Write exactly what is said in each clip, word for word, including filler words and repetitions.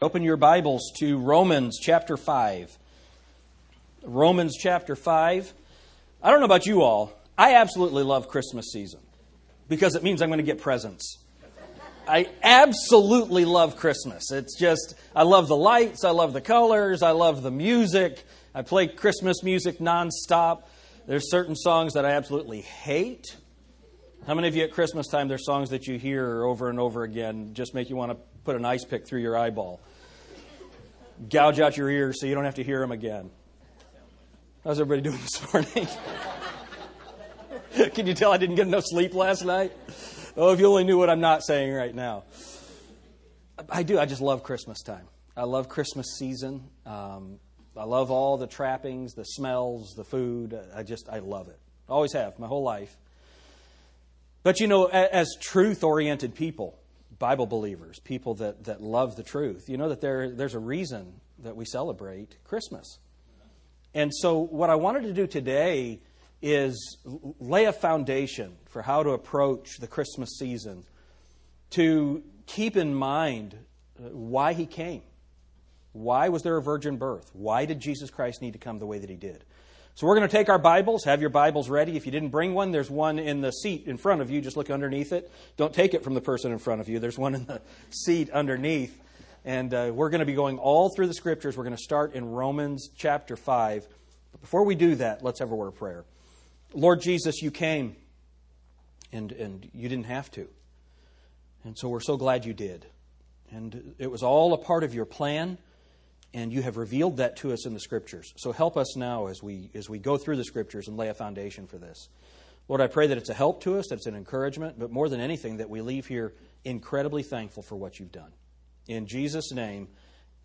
Open your Bibles to Romans chapter five. Romans chapter five. I don't know about you all. I absolutely love Christmas season because it means I'm going to get presents. I absolutely love Christmas. It's just, I love the lights. I love the colors. I love the music. I play Christmas music nonstop. There's certain songs that I absolutely hate. How many of you at Christmas time, there's songs that you hear over and over again just make you want to put an ice pick through your eyeball. Gouge out your ears so you don't have to hear them again. How's everybody doing this morning? Can you tell I didn't get enough sleep last night? Oh, if you only knew what I'm not saying right now. I do. I just love Christmas time. I love Christmas season. Um, I love all the trappings, the smells, the food. I just, I love it. Always have, my whole life. But, you know, as truth-oriented people, Bible believers, people that, that love the truth, you know that there there's a reason that we celebrate Christmas. And so what I wanted to do today is lay a foundation for how to approach the Christmas season, to keep in mind why he came. Why was there a virgin birth? Why did Jesus Christ need to come the way that he did? So we're going to take our Bibles. Have your Bibles ready. If you didn't bring one, there's one in the seat in front of you. Just look underneath it. Don't take it from the person in front of you. There's one in the seat underneath. And uh, we're going to be going all through the Scriptures. We're going to start in Romans chapter five. But before we do that, let's have a word of prayer. Lord Jesus, you came, and and you didn't have to. And so we're so glad you did. And it was all a part of your plan. And you have revealed that to us in the Scriptures. So help us now as we as we go through the Scriptures and lay a foundation for this. Lord, I pray that it's a help to us, that it's an encouragement, but more than anything, that we leave here incredibly thankful for what you've done. In Jesus' name,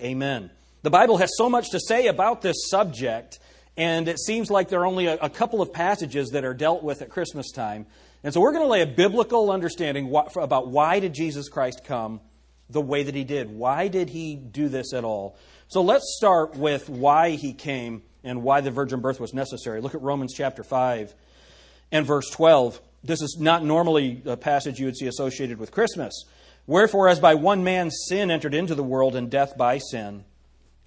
amen. The Bible has so much to say about this subject, and it seems like there are only a, a couple of passages that are dealt with at Christmas time. And so we're going to lay a biblical understanding what, about why did Jesus Christ come the way that he did. Why did he do this at all? So let's start with why he came and why the virgin birth was necessary. Look at Romans chapter five and verse twelve. This is not normally a passage you would see associated with Christmas. Wherefore, as by one man sin entered into the world, and death by sin,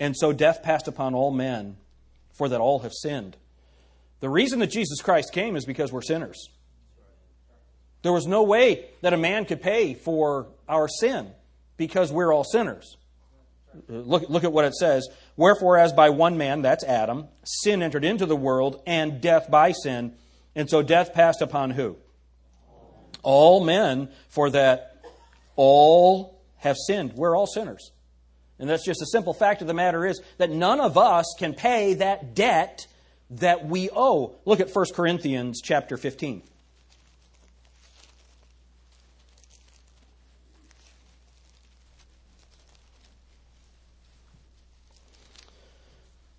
and so death passed upon all men, for that all have sinned. The reason that Jesus Christ came is because we're sinners. There was no way that a man could pay for our sin, because we're all sinners. Look, look at what it says. Wherefore, as by one man, that's Adam, sin entered into the world, and death by sin. And so death passed upon who? All men, for that all have sinned. We're all sinners. And that's just a simple fact of the matter is that none of us can pay that debt that we owe. Look at First Corinthians chapter fifteen.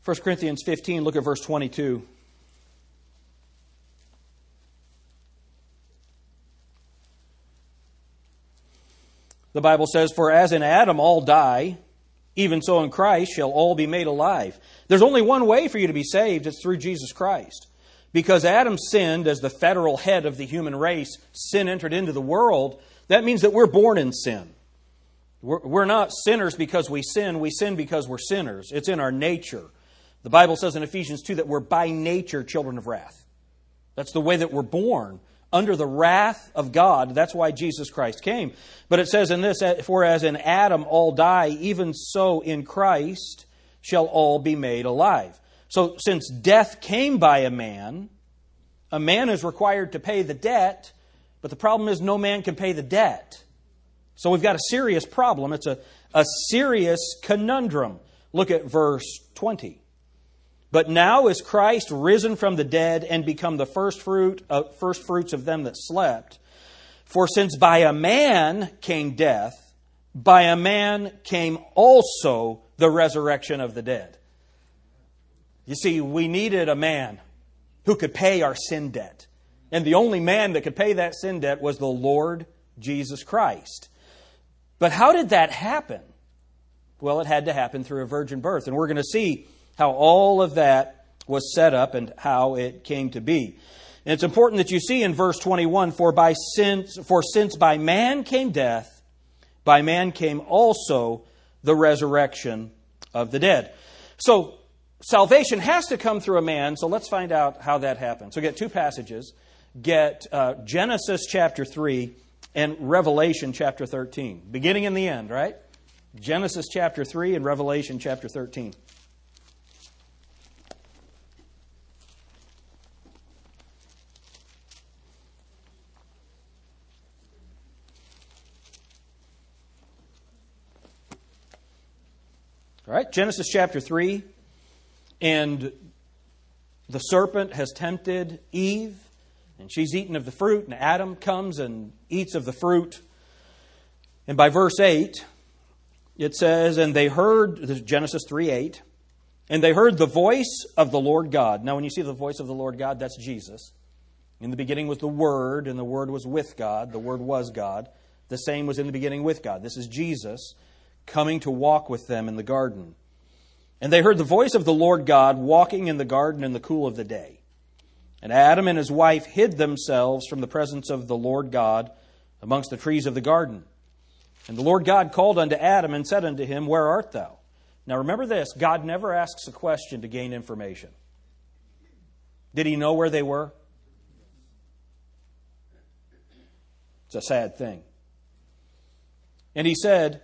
First Corinthians fifteen, look at verse twenty-two. The Bible says, for as in Adam all die, even so in Christ shall all be made alive. There's only one way for you to be saved. It's through Jesus Christ. Because Adam sinned as the federal head of the human race, sin entered into the world. That means that we're born in sin. We're, we're not sinners because we sin. We sin because we're sinners. It's in our nature. The Bible says in Ephesians two that we're by nature children of wrath. That's the way that we're born, under the wrath of God. That's why Jesus Christ came. But it says in this, for as in Adam all die, even so in Christ shall all be made alive. So since death came by a man, a man is required to pay the debt, but the problem is no man can pay the debt. So we've got a serious problem. It's a, a serious conundrum. Look at verse twenty. But now is Christ risen from the dead and become the first fruit of, first fruits of them that slept. For since by a man came death, by a man came also the resurrection of the dead. You see, we needed a man who could pay our sin debt. And the only man that could pay that sin debt was the Lord Jesus Christ. But how did that happen? Well, it had to happen through a virgin birth. And we're going to see how all of that was set up and how it came to be. And it's important that you see in verse twenty-one, for by since, for since by man came death, by man came also the resurrection of the dead. So salvation has to come through a man. So let's find out how that happens. So get two passages. Get uh, Genesis chapter three and Revelation chapter thirteen. Beginning and the end, right? Genesis chapter three and Revelation chapter thirteen. All right, Genesis chapter three, and the serpent has tempted Eve, and she's eaten of the fruit, and Adam comes and eats of the fruit. And by verse eight, it says, and they heard, this is Genesis three eight, and they heard the voice of the Lord God. Now, when you see the voice of the Lord God, that's Jesus. In the beginning was the Word, and the Word was with God. The Word was God. The same was in the beginning with God. This is Jesus coming to walk with them in the garden. And they heard the voice of the Lord God walking in the garden in the cool of the day. And Adam and his wife hid themselves from the presence of the Lord God amongst the trees of the garden. And the Lord God called unto Adam and said unto him, where art thou? Now remember this, God never asks a question to gain information. Did he know where they were? It's a sad thing. And he said,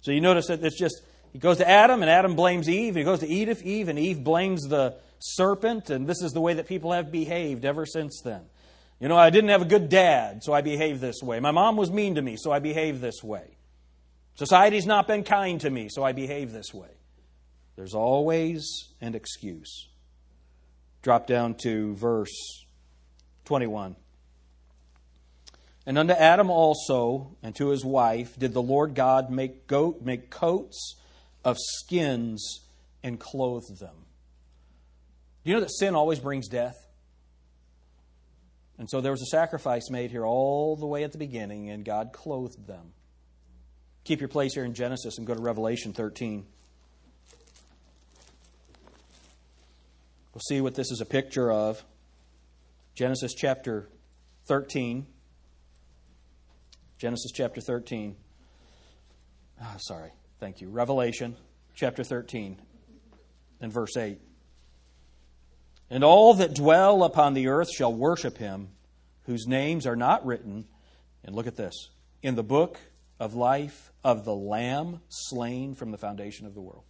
So you notice that it's just, he goes to Adam, and Adam blames Eve. He goes to Edith, Eve, and Eve blames the serpent. And this is the way that people have behaved ever since then. You know, I didn't have a good dad, so I behaved this way. My mom was mean to me, so I behaved this way. Society's not been kind to me, so I behave this way. There's always an excuse. Drop down to verse twenty-one. And unto Adam also, and to his wife, did the Lord God make goat, make coats of skins and clothe them. Do you know that sin always brings death? And so there was a sacrifice made here all the way at the beginning, and God clothed them. Keep your place here in Genesis and go to Revelation thirteen. We'll see what this is a picture of. Genesis chapter thirteen. Genesis chapter thirteen. Oh, sorry, thank you. Revelation chapter thirteen and verse eight. And all that dwell upon the earth shall worship him, whose names are not written, and look at this, in the book of life of the Lamb slain from the foundation of the world.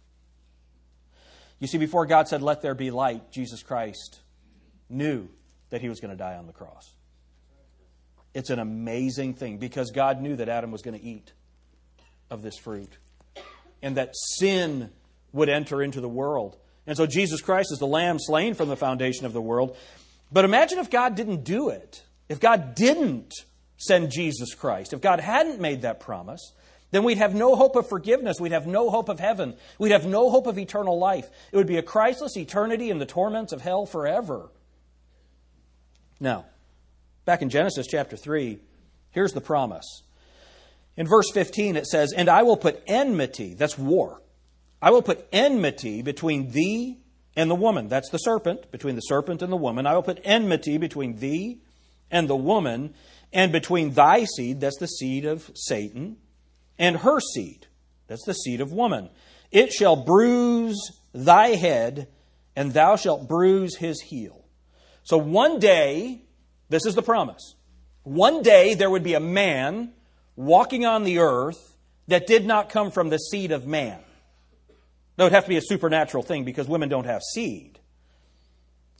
You see, before God said, let there be light, Jesus Christ knew that he was going to die on the cross. It's an amazing thing because God knew that Adam was going to eat of this fruit and that sin would enter into the world. And so Jesus Christ is the Lamb slain from the foundation of the world. But imagine if God didn't do it. If God didn't send Jesus Christ, if God hadn't made that promise, then we'd have no hope of forgiveness. We'd have no hope of heaven. We'd have no hope of eternal life. It would be a Christless eternity in the torments of hell forever. Now, back in Genesis chapter three, here's the promise. In verse fifteen it says, and I will put enmity, that's war. I will put enmity between thee and the woman. That's the serpent, between the serpent and the woman. I will put enmity between thee and the woman, and between thy seed, that's the seed of Satan, and her seed, that's the seed of woman. It shall bruise thy head, and thou shalt bruise his heel. So one day, this is the promise. One day there would be a man walking on the earth that did not come from the seed of man. That would have to be a supernatural thing because women don't have seed.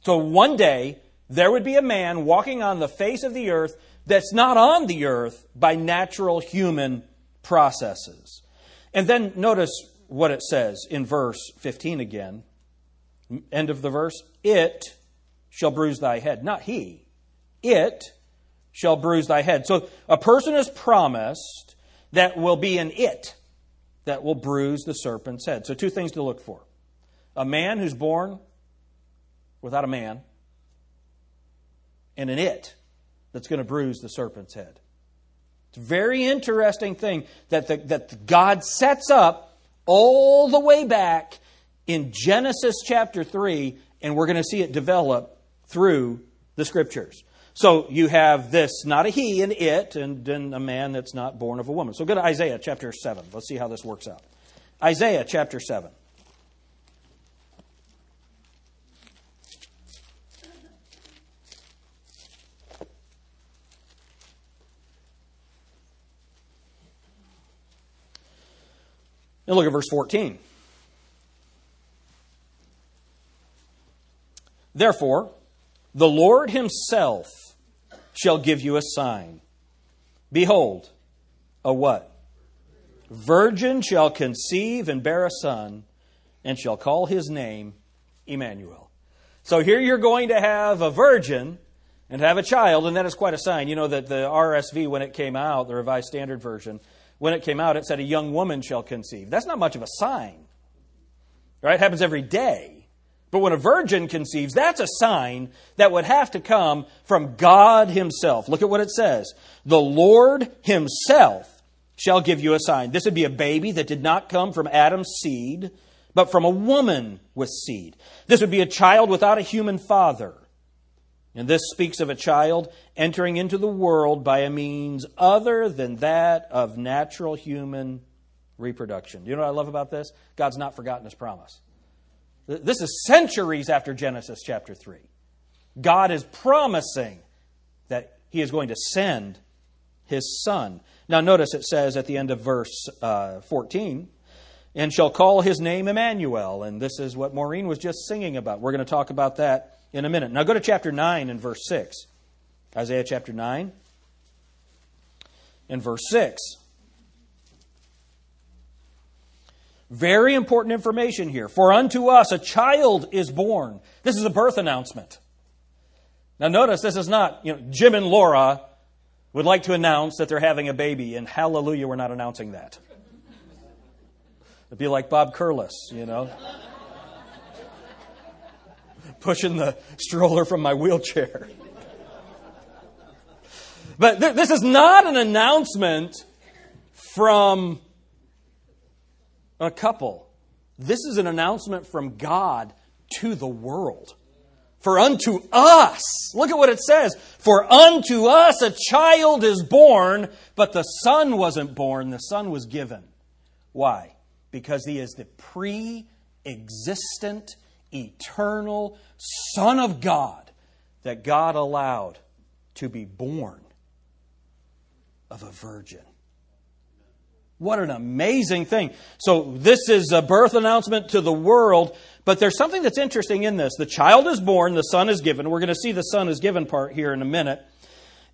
So one day there would be a man walking on the face of the earth that's not on the earth by natural human processes. And then notice what it says in verse fifteen again. End of the verse. It shall bruise thy head, not he. It shall bruise thy head. So a person is promised that will be an it. that will bruise the serpent's head. So two things to look for. A man who's born without a man, and an it that's going to bruise the serpent's head. It's a very interesting thing that, the, that God sets up all the way back in Genesis chapter three, and we're going to see it develop through the Scriptures. So you have this, not a he and it, and then a man that's not born of a woman. So go to Isaiah chapter seven. Let's see how this works out. Isaiah chapter seven. Now look at verse fourteen. Therefore, the Lord himself shall give you a sign. Behold, a what? Virgin shall conceive and bear a son, and shall call his name Emmanuel. So here you're going to have a virgin and have a child, and that is quite a sign. You know that the R S V, when it came out, the Revised Standard Version, when it came out, it said, a young woman shall conceive. That's not much of a sign, right? It happens every day. But when a virgin conceives, that's a sign that would have to come from God himself. Look at what it says. The Lord himself shall give you a sign. This would be a baby that did not come from Adam's seed, but from a woman with seed. This would be a child without a human father. And this speaks of a child entering into the world by a means other than that of natural human reproduction. You know what I love about this? God's not forgotten his promise. This is centuries after Genesis chapter three. God is promising that he is going to send his son. Now notice it says at the end of verse uh, fourteen, and shall call his name Emmanuel. And this is what Maureen was just singing about. We're going to talk about that in a minute. Now go to chapter nine and verse six. Isaiah chapter nine and verse six. Very important information here. For unto us a child is born. This is a birth announcement. Now notice this is not, you know, Jim and Laura would like to announce that they're having a baby, and hallelujah, we're not announcing that. It'd be like Bob Curlis, you know. Pushing the stroller from my wheelchair. But th- this is not an announcement from a couple. This is an announcement from God to the world. For unto us, look at what it says. For unto us a child is born, but the son wasn't born. The son was given. Why? Because he is the pre-existent eternal Son of God that God allowed to be born of a virgin. What an amazing thing. So this is a birth announcement to the world, but there's something that's interesting in this. The child is born, the son is given. We're going to see the son is given part here in a minute.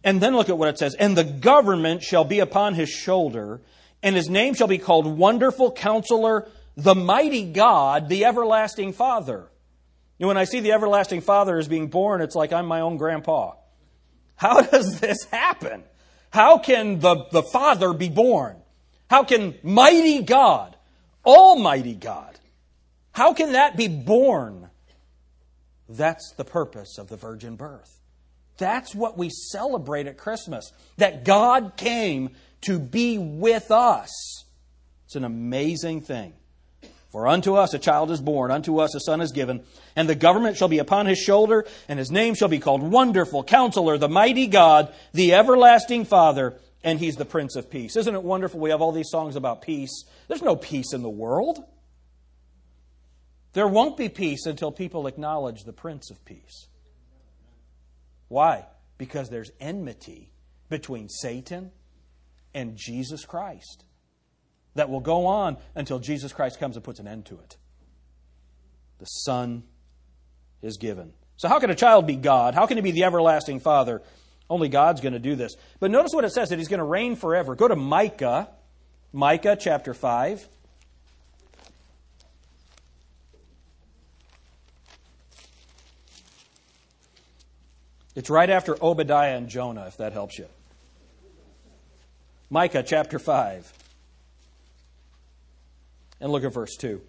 And then look at what it says. And the government shall be upon his shoulder, and his name shall be called Wonderful Counselor, the Mighty God, the Everlasting Father. You know, when I see the Everlasting Father is being born, it's like I'm my own grandpa. How does this happen? How can the, the Father be born? How can Mighty God, Almighty God, how can that be born? That's the purpose of the virgin birth. That's what we celebrate at Christmas, that God came to be with us. It's an amazing thing. For unto us a child is born, unto us a son is given, and the government shall be upon his shoulder, and his name shall be called Wonderful Counselor, the Mighty God, the Everlasting Father, and he's the Prince of Peace. Isn't it wonderful? We have all these songs about peace. There's no peace in the world. There won't be peace until people acknowledge the Prince of Peace. Why? Because there's enmity between Satan and Jesus Christ. That will go on until Jesus Christ comes and puts an end to it. The Son is given. So how can a child be God? How can he be the Everlasting Father? Only God's going to do this. But notice what it says, that he's going to reign forever. Go to Micah, Micah chapter five. It's right after Obadiah and Jonah, if that helps you. Micah chapter five. And look at verse two.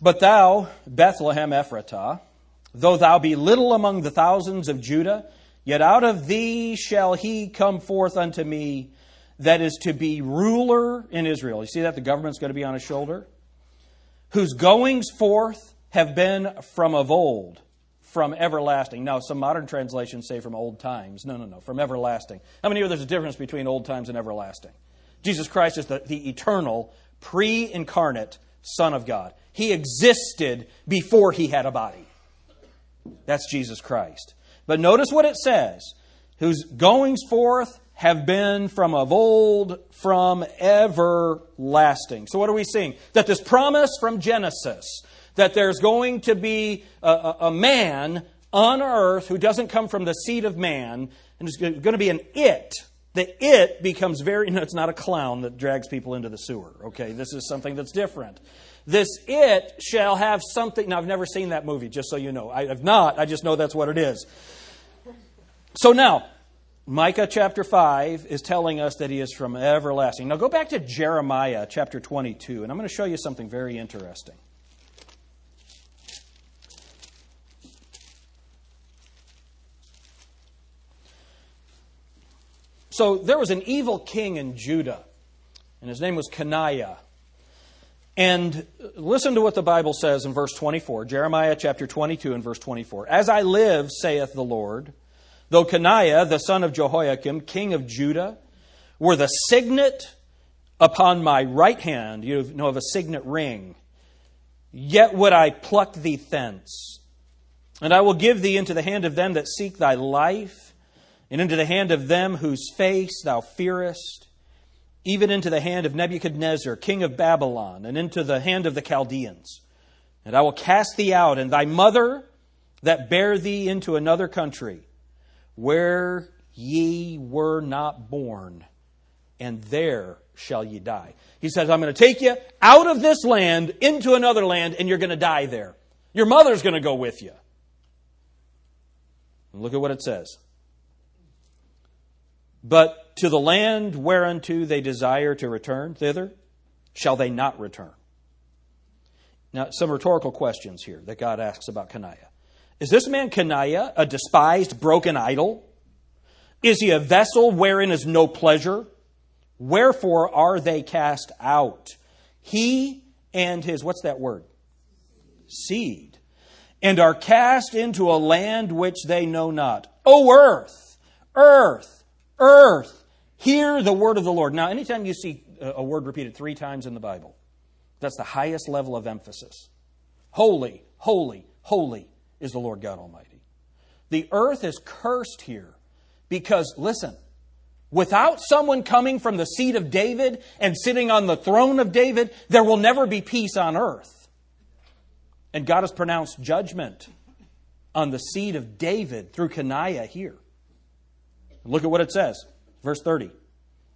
But thou, Bethlehem Ephratah, though thou be little among the thousands of Judah, yet out of thee shall he come forth unto me that is to be ruler in Israel. You see that? The government's going to be on his shoulder. Whose goings forth have been from of old, from everlasting. Now, some modern translations say from old times. No, no, no, from everlasting. How many of you know there's a difference between old times and everlasting? Jesus Christ is the, the eternal, pre-incarnate Son of God. He existed before he had a body. That's Jesus Christ. But notice what it says. Whose goings forth have been from of old, from everlasting. So what are we seeing? That this promise from Genesis, that there's going to be a, a, a man on earth who doesn't come from the seed of man, and it's going to be an it. The it becomes very, no, it's not a clown that drags people into the sewer. Okay, this is something that's different. This it shall have something. Now, I've never seen that movie, just so you know. I have not. I just know that's what it is. So now, Micah chapter five is telling us that he is from everlasting. Now, go back to Jeremiah chapter twenty-two, and I'm going to show you something very interesting. So there was an evil king in Judah, and his name was Coniah. And listen to what the Bible says in verse twenty-four, Jeremiah chapter twenty-two and verse twenty-four. As I live, saith the Lord, though Coniah, the son of Jehoiakim, king of Judah, were the signet upon my right hand, you know of a signet ring, yet would I pluck thee thence. And I will give thee into the hand of them that seek thy life, and into the hand of them whose face thou fearest, even into the hand of Nebuchadnezzar, king of Babylon, and into the hand of the Chaldeans. And I will cast thee out, and thy mother that bare thee into another country, where ye were not born, and there shall ye die. He says, I'm going to take you out of this land into another land, and you're going to die there. Your mother's going to go with you. And look at what it says. But to the land whereunto they desire to return, thither shall they not return. Now, some rhetorical questions here that God asks about Coniah. Is this man Coniah a despised, broken idol? Is he a vessel wherein is no pleasure? Wherefore are they cast out? He and his, what's that word? Seed. And are cast into a land which they know not. O earth, earth. Earth, hear the word of the Lord. Now, anytime you see a word repeated three times in the Bible, that's the highest level of emphasis. Holy, holy, holy is the Lord God Almighty. The earth is cursed here because, listen, without someone coming from the seed of David and sitting on the throne of David, there will never be peace on earth. And God has pronounced judgment on the seed of David through Coniah here. Look at what it says, verse thirty.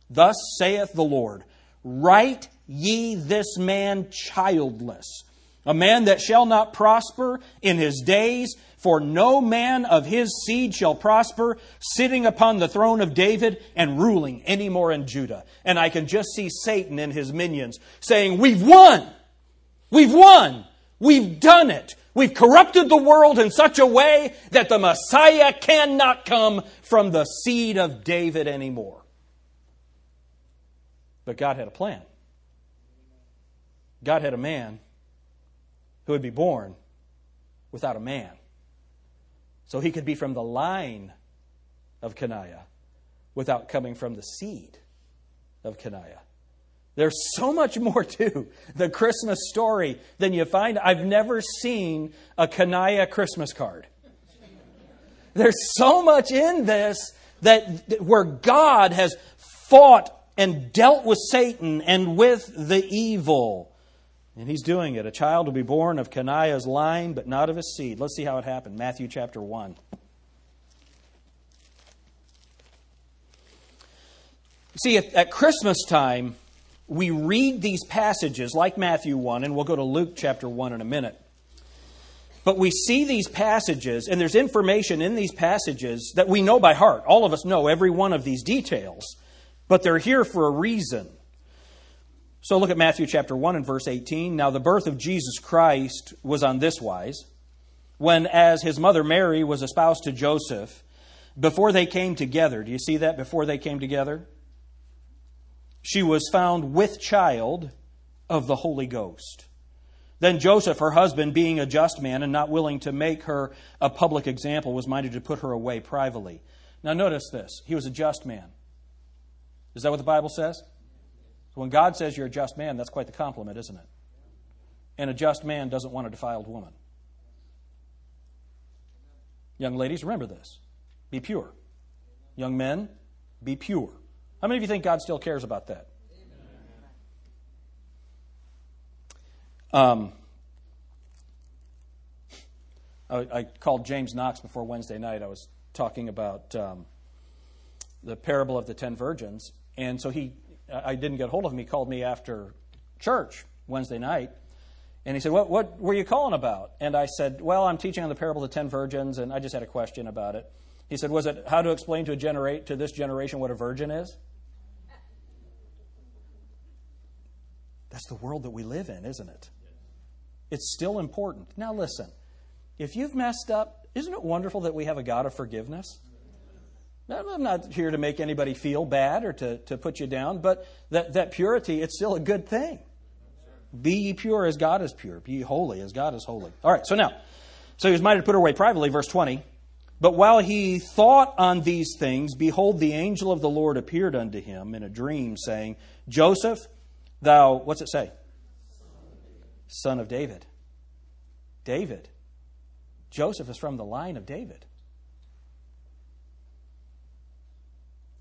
Thus saith the Lord, write ye this man childless, a man that shall not prosper in his days, for no man of his seed shall prosper, sitting upon the throne of David and ruling any more in Judah. And I can just see Satan and his minions saying, we've won! We've won! We've done it! We've corrupted the world in such a way that the Messiah cannot come from the seed of David anymore. But God had a plan. God had a man who would be born without a man. So he could be from the line of Coniah without coming from the seed of Coniah. There's so much more to the Christmas story than you find. I've never seen a Coniah Christmas card. There's so much in this that where God has fought and dealt with Satan and with the evil. And he's doing it. A child will be born of Coniah's line, but not of his seed. Let's see how it happened. Matthew chapter one. See, at, at Christmas time, we read these passages like Matthew one, and we'll go to Luke chapter one in a minute. But we see these passages, and there's information in these passages that we know by heart. All of us know every one of these details, but they're here for a reason. So look at Matthew chapter one and verse eighteen. Now the birth of Jesus Christ was on this wise, when as his mother Mary was espoused to Joseph, before they came together, do you see that? Before they came together, she was found with child of the Holy Ghost. Then Joseph, her husband, being a just man and not willing to make her a public example, was minded to put her away privately. Now notice this. He was a just man. Is that what the Bible says? When God says you're a just man, that's quite the compliment, isn't it? And a just man doesn't want a defiled woman. Young ladies, remember this. Be pure. Young men, be pure. How many of you think God still cares about that? Um, I, I called James Knox before Wednesday night. I was talking about um, the parable of the ten virgins. And so he, I didn't get hold of him. He called me after church Wednesday night. And he said, what, what were you calling about? And I said, well, I'm teaching on the parable of the ten virgins, and I just had a question about it. He said, was it how to explain to a generate to this generation what a virgin is? That's the world that we live in, isn't it? It's still important. Now listen, if you've messed up, isn't it wonderful that we have a God of forgiveness? Now, I'm not here to make anybody feel bad or to, to put you down, but that, that purity, it's still a good thing. Be ye pure as God is pure. Be ye holy as God is holy. All right, so now, so he was minded to put her away privately, verse twenty. But while he thought on these things, behold, the angel of the Lord appeared unto him in a dream, saying, Joseph, thou, what's it say? Son of David. David. Joseph is from the line of David.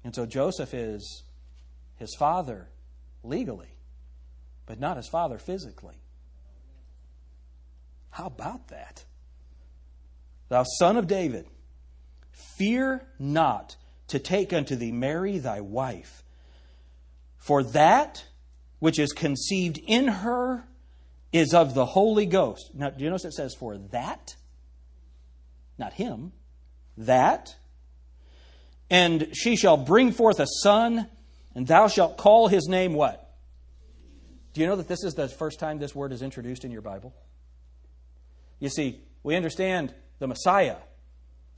And so Joseph is his father legally, but not his father physically. How about that? Thou son of David. Fear not to take unto thee Mary thy wife, for that which is conceived in her is of the Holy Ghost. Now, do you notice it says for that? Not him. That. And she shall bring forth a son, and thou shalt call his name what? Do you know that this is the first time this word is introduced in your Bible? You see, we understand the Messiah.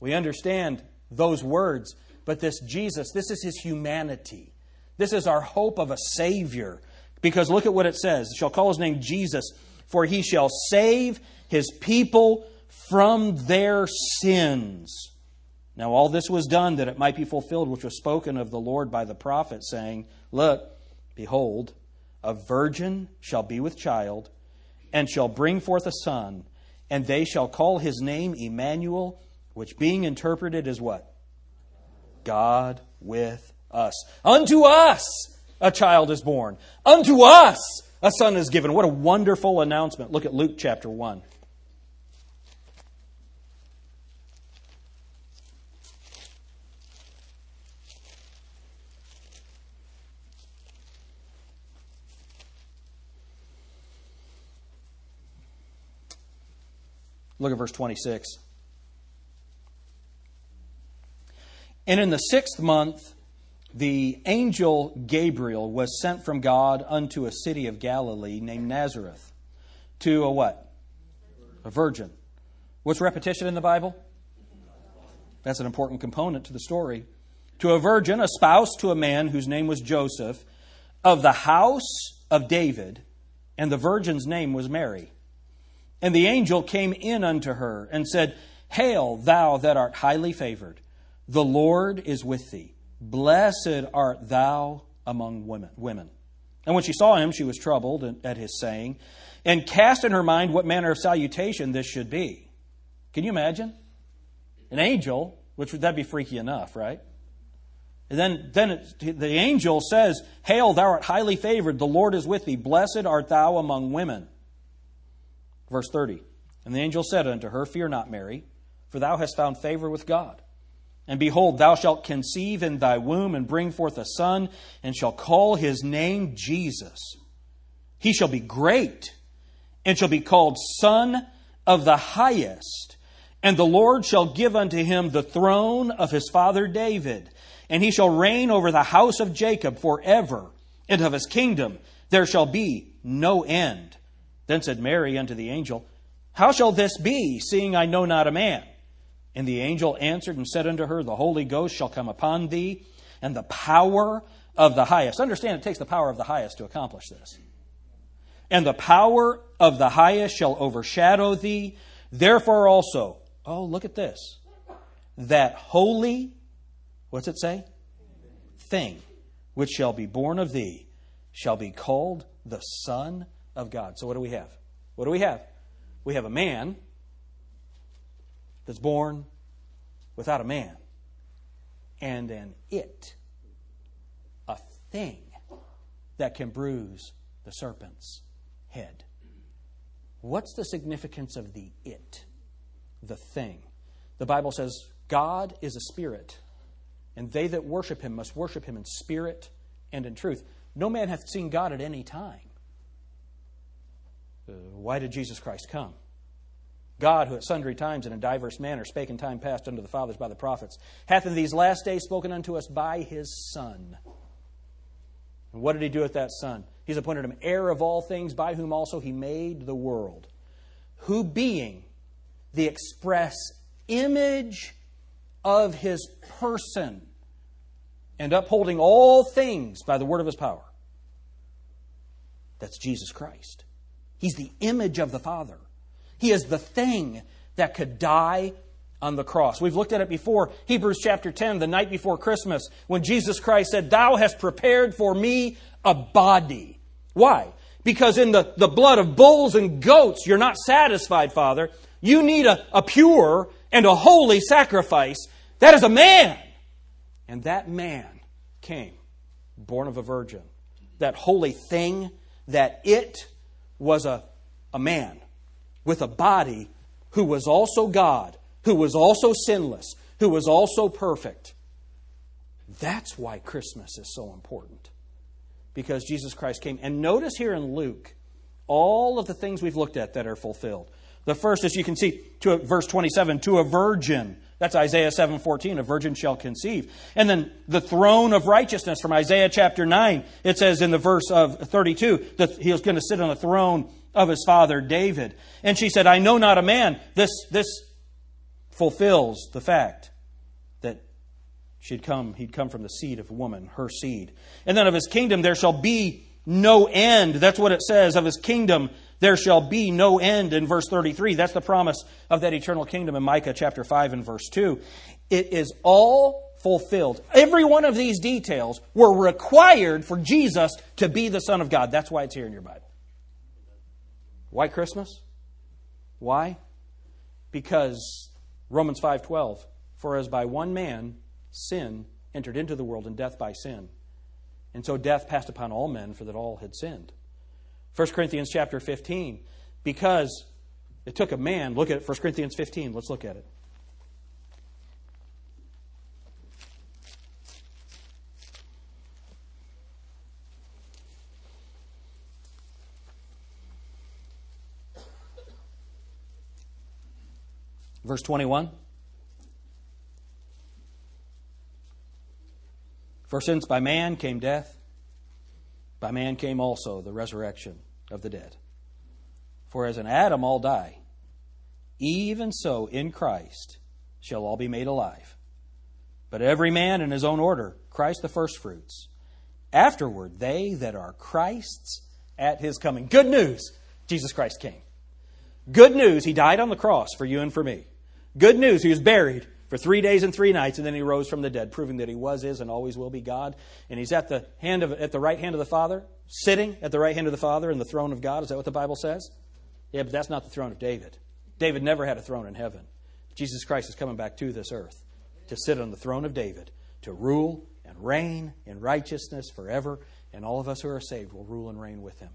We understand those words. But this Jesus, this is his humanity. This is our hope of a Savior. Because look at what it says. Shall call his name Jesus, for he shall save his people from their sins. Now all this was done that it might be fulfilled, which was spoken of the Lord by the prophet, saying, Look, behold, a virgin shall be with child, and shall bring forth a son, and they shall call his name Emmanuel, which being interpreted is what? God with us. Unto us a child is born. Unto us a son is given. What a wonderful announcement. Look at Luke chapter one. Look at verse twenty-six. And in the sixth month, the angel Gabriel was sent from God unto a city of Galilee named Nazareth to a what? A virgin. What's repetition in the Bible? That's an important component to the story. To a virgin, espoused to a man whose name was Joseph, of the house of David, and the virgin's name was Mary. And the angel came in unto her and said, Hail, thou that art highly favored, the Lord is with thee. Blessed art thou among women. And when she saw him, she was troubled at his saying, and cast in her mind what manner of salutation this should be. Can you imagine? An angel, which would that be freaky enough, right? And then, then it, the angel says, Hail, thou art highly favored, the Lord is with thee. Blessed art thou among women. Verse thirty, and the angel said unto her, Fear not, Mary, for thou hast found favor with God. And behold, thou shalt conceive in thy womb, and bring forth a son, and shall call his name Jesus. He shall be great, and shall be called Son of the Highest. And the Lord shall give unto him the throne of his father David, and he shall reign over the house of Jacob forever, and of his kingdom There shall be no end. Then said Mary unto the angel, How shall this be, seeing I know not a man? And the angel answered and said unto her, The Holy Ghost shall come upon thee, and the power of the highest. Understand, it takes the power of the highest to accomplish this. And the power of the highest shall overshadow thee. Therefore also, oh, look at this, that holy, what's it say? Thing which shall be born of thee shall be called the Son of God. So what do we have? What do we have? We have a man that's born without a man, and an it, a thing that can bruise the serpent's head. What's the significance of the it, the thing? The Bible says God is a spirit, and they that worship him must worship him in spirit and in truth. No man hath seen God at any time. Uh, why did Jesus Christ come? God, who at sundry times and in diverse manner spake in time past unto the fathers by the prophets, hath in these last days spoken unto us by his Son. And what did he do with that Son? He's appointed him heir of all things, by whom also he made the world, who being the express image of his person, and upholding all things by the word of his power. That's Jesus Christ. He's the image of the Father. He is the thing that could die on the cross. We've looked at it before. Hebrews chapter ten, the night before Christmas, when Jesus Christ said, Thou hast prepared for me a body. Why? Because in the, the blood of bulls and goats, you're not satisfied, Father. You need a, a pure and a holy sacrifice. That is a man. And that man came, born of a virgin. That holy thing, that it was a, a man with a body, who was also God, who was also sinless, who was also perfect. That's why Christmas is so important, because Jesus Christ came. And notice here in Luke, all of the things we've looked at that are fulfilled. The first, as you can see, to a, verse twenty-seven, to a virgin. That's Isaiah seven fourteen, a virgin shall conceive. And then the throne of righteousness from Isaiah chapter nine, it says in the verse of thirty-two that he was going to sit on the throne of his father David. And she said, I know not a man. This, this fulfills the fact that she'd come, he'd come from the seed of woman, her seed. And then of his kingdom there shall be no end. That's what it says, of his kingdom there shall be no end in verse thirty-three. That's the promise of that eternal kingdom in Micah chapter five and verse two. It is all fulfilled. Every one of these details were required for Jesus to be the Son of God. That's why it's here in your Bible. Why Christmas? Why? Because Romans five twelve, for as by one man sin entered into the world, and death by sin. And so death passed upon all men, for that all had sinned. First Corinthians chapter fifteen, because it took a man. Look at it, First Corinthians fifteen. Let's look at it. Verse twenty-one. For since by man came death, by man came also the resurrection of the dead. For as in Adam all die, even so in Christ shall all be made alive. But every man in his own order, Christ the firstfruits. Afterward, they that are Christ's at his coming. Good news, Jesus Christ came. Good news, he died on the cross for you and for me. Good news, he was buried for three days and three nights, and then he rose from the dead, proving that he was, is, and always will be God. And he's at the hand of, at the right hand of the Father, sitting at the right hand of the Father in the throne of God. Is that what the Bible says? Yeah, but that's not the throne of David. David never had a throne in heaven. Jesus Christ is coming back to this earth to sit on the throne of David, to rule and reign in righteousness forever, and all of us who are saved will rule and reign with him.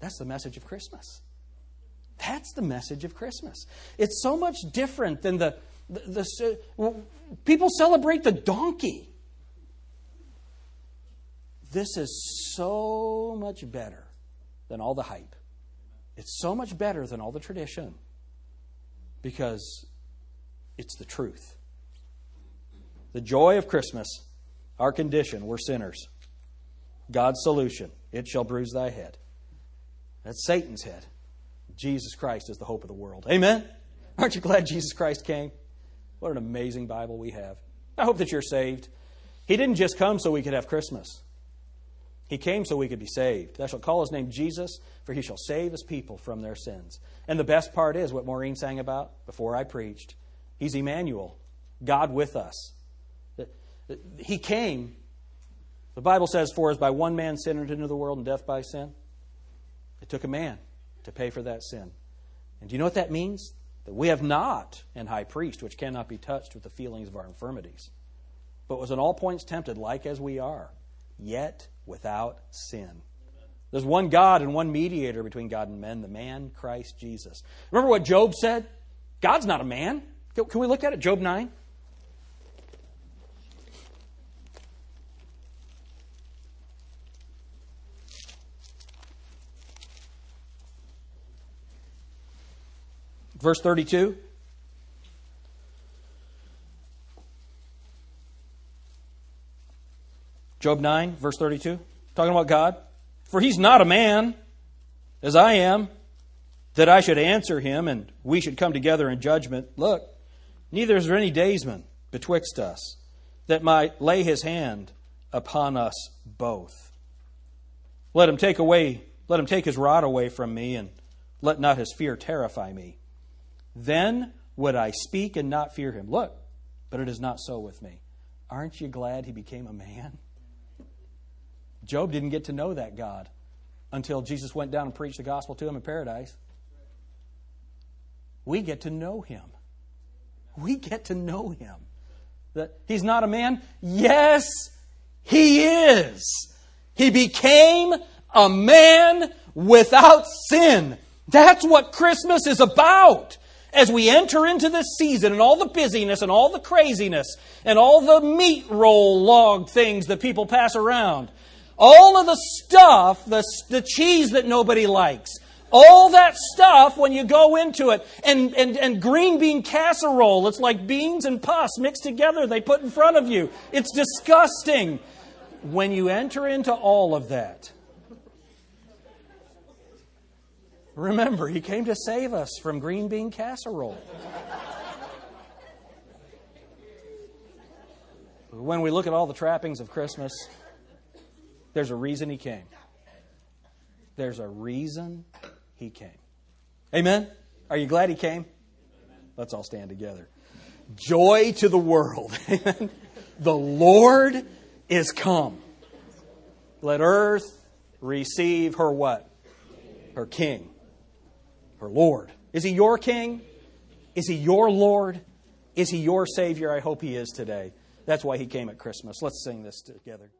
That's the message of Christmas. That's the message of Christmas. It's so much different than the... The, the well, people celebrate the donkey. This is so much better than all the hype. It's so much better than all the tradition, because it's the truth. The joy of Christmas, our condition, we're sinners. God's solution, it shall bruise thy head. That's Satan's head. Jesus Christ is the hope of the world. Amen? Aren't you glad Jesus Christ came? What an amazing Bible we have. I hope that you're saved. He didn't just come so we could have Christmas. He came so we could be saved. Thou shalt call his name Jesus, for he shall save his people from their sins. And the best part is what Maureen sang about before I preached. He's Emmanuel, God with us. He came. The Bible says, for as by one man sin entered into the world and death by sin. It took a man to pay for that sin. And do you know what that means? That we have not an high priest which cannot be touched with the feelings of our infirmities, but was in all points tempted like as we are, yet without sin. There's one God and one mediator between God and men, the man Christ Jesus. Remember what Job said? God's not a man. Can we look at it? Job nine. Verse thirty-two. Job nine, verse thirty-two. Talking about God. For he's not a man, as I am, that I should answer him, and we should come together in judgment. Look, neither is there any daysman betwixt us that might lay his hand upon us both. Let him take away, let him take his rod away from me, and let not his fear terrify me. Then would I speak and not fear him. Look, but it is not so with me. Aren't you glad he became a man? Job didn't get to know that God until Jesus went down and preached the gospel to him in paradise. We get to know him. We get to know him. That he's not a man? Yes, he is. He became a man without sin. That's what Christmas is about. As we enter into this season and all the busyness and all the craziness and all the meat roll log things that people pass around, all of the stuff, the, the cheese that nobody likes, all that stuff when you go into it, and, and, and green bean casserole, it's like beans and pus mixed together they put in front of you. It's disgusting. When you enter into all of that, remember, he came to save us from green bean casserole. When we look at all the trappings of Christmas, there's a reason he came. There's a reason he came. Amen? Are you glad he came? Let's all stand together. Joy to the world. Amen. The Lord is come. Let earth receive her what? Her King. Her Lord. Is he your King? Is he your Lord? Is he your Savior? I hope he is today. That's why he came at Christmas. Let's sing this together.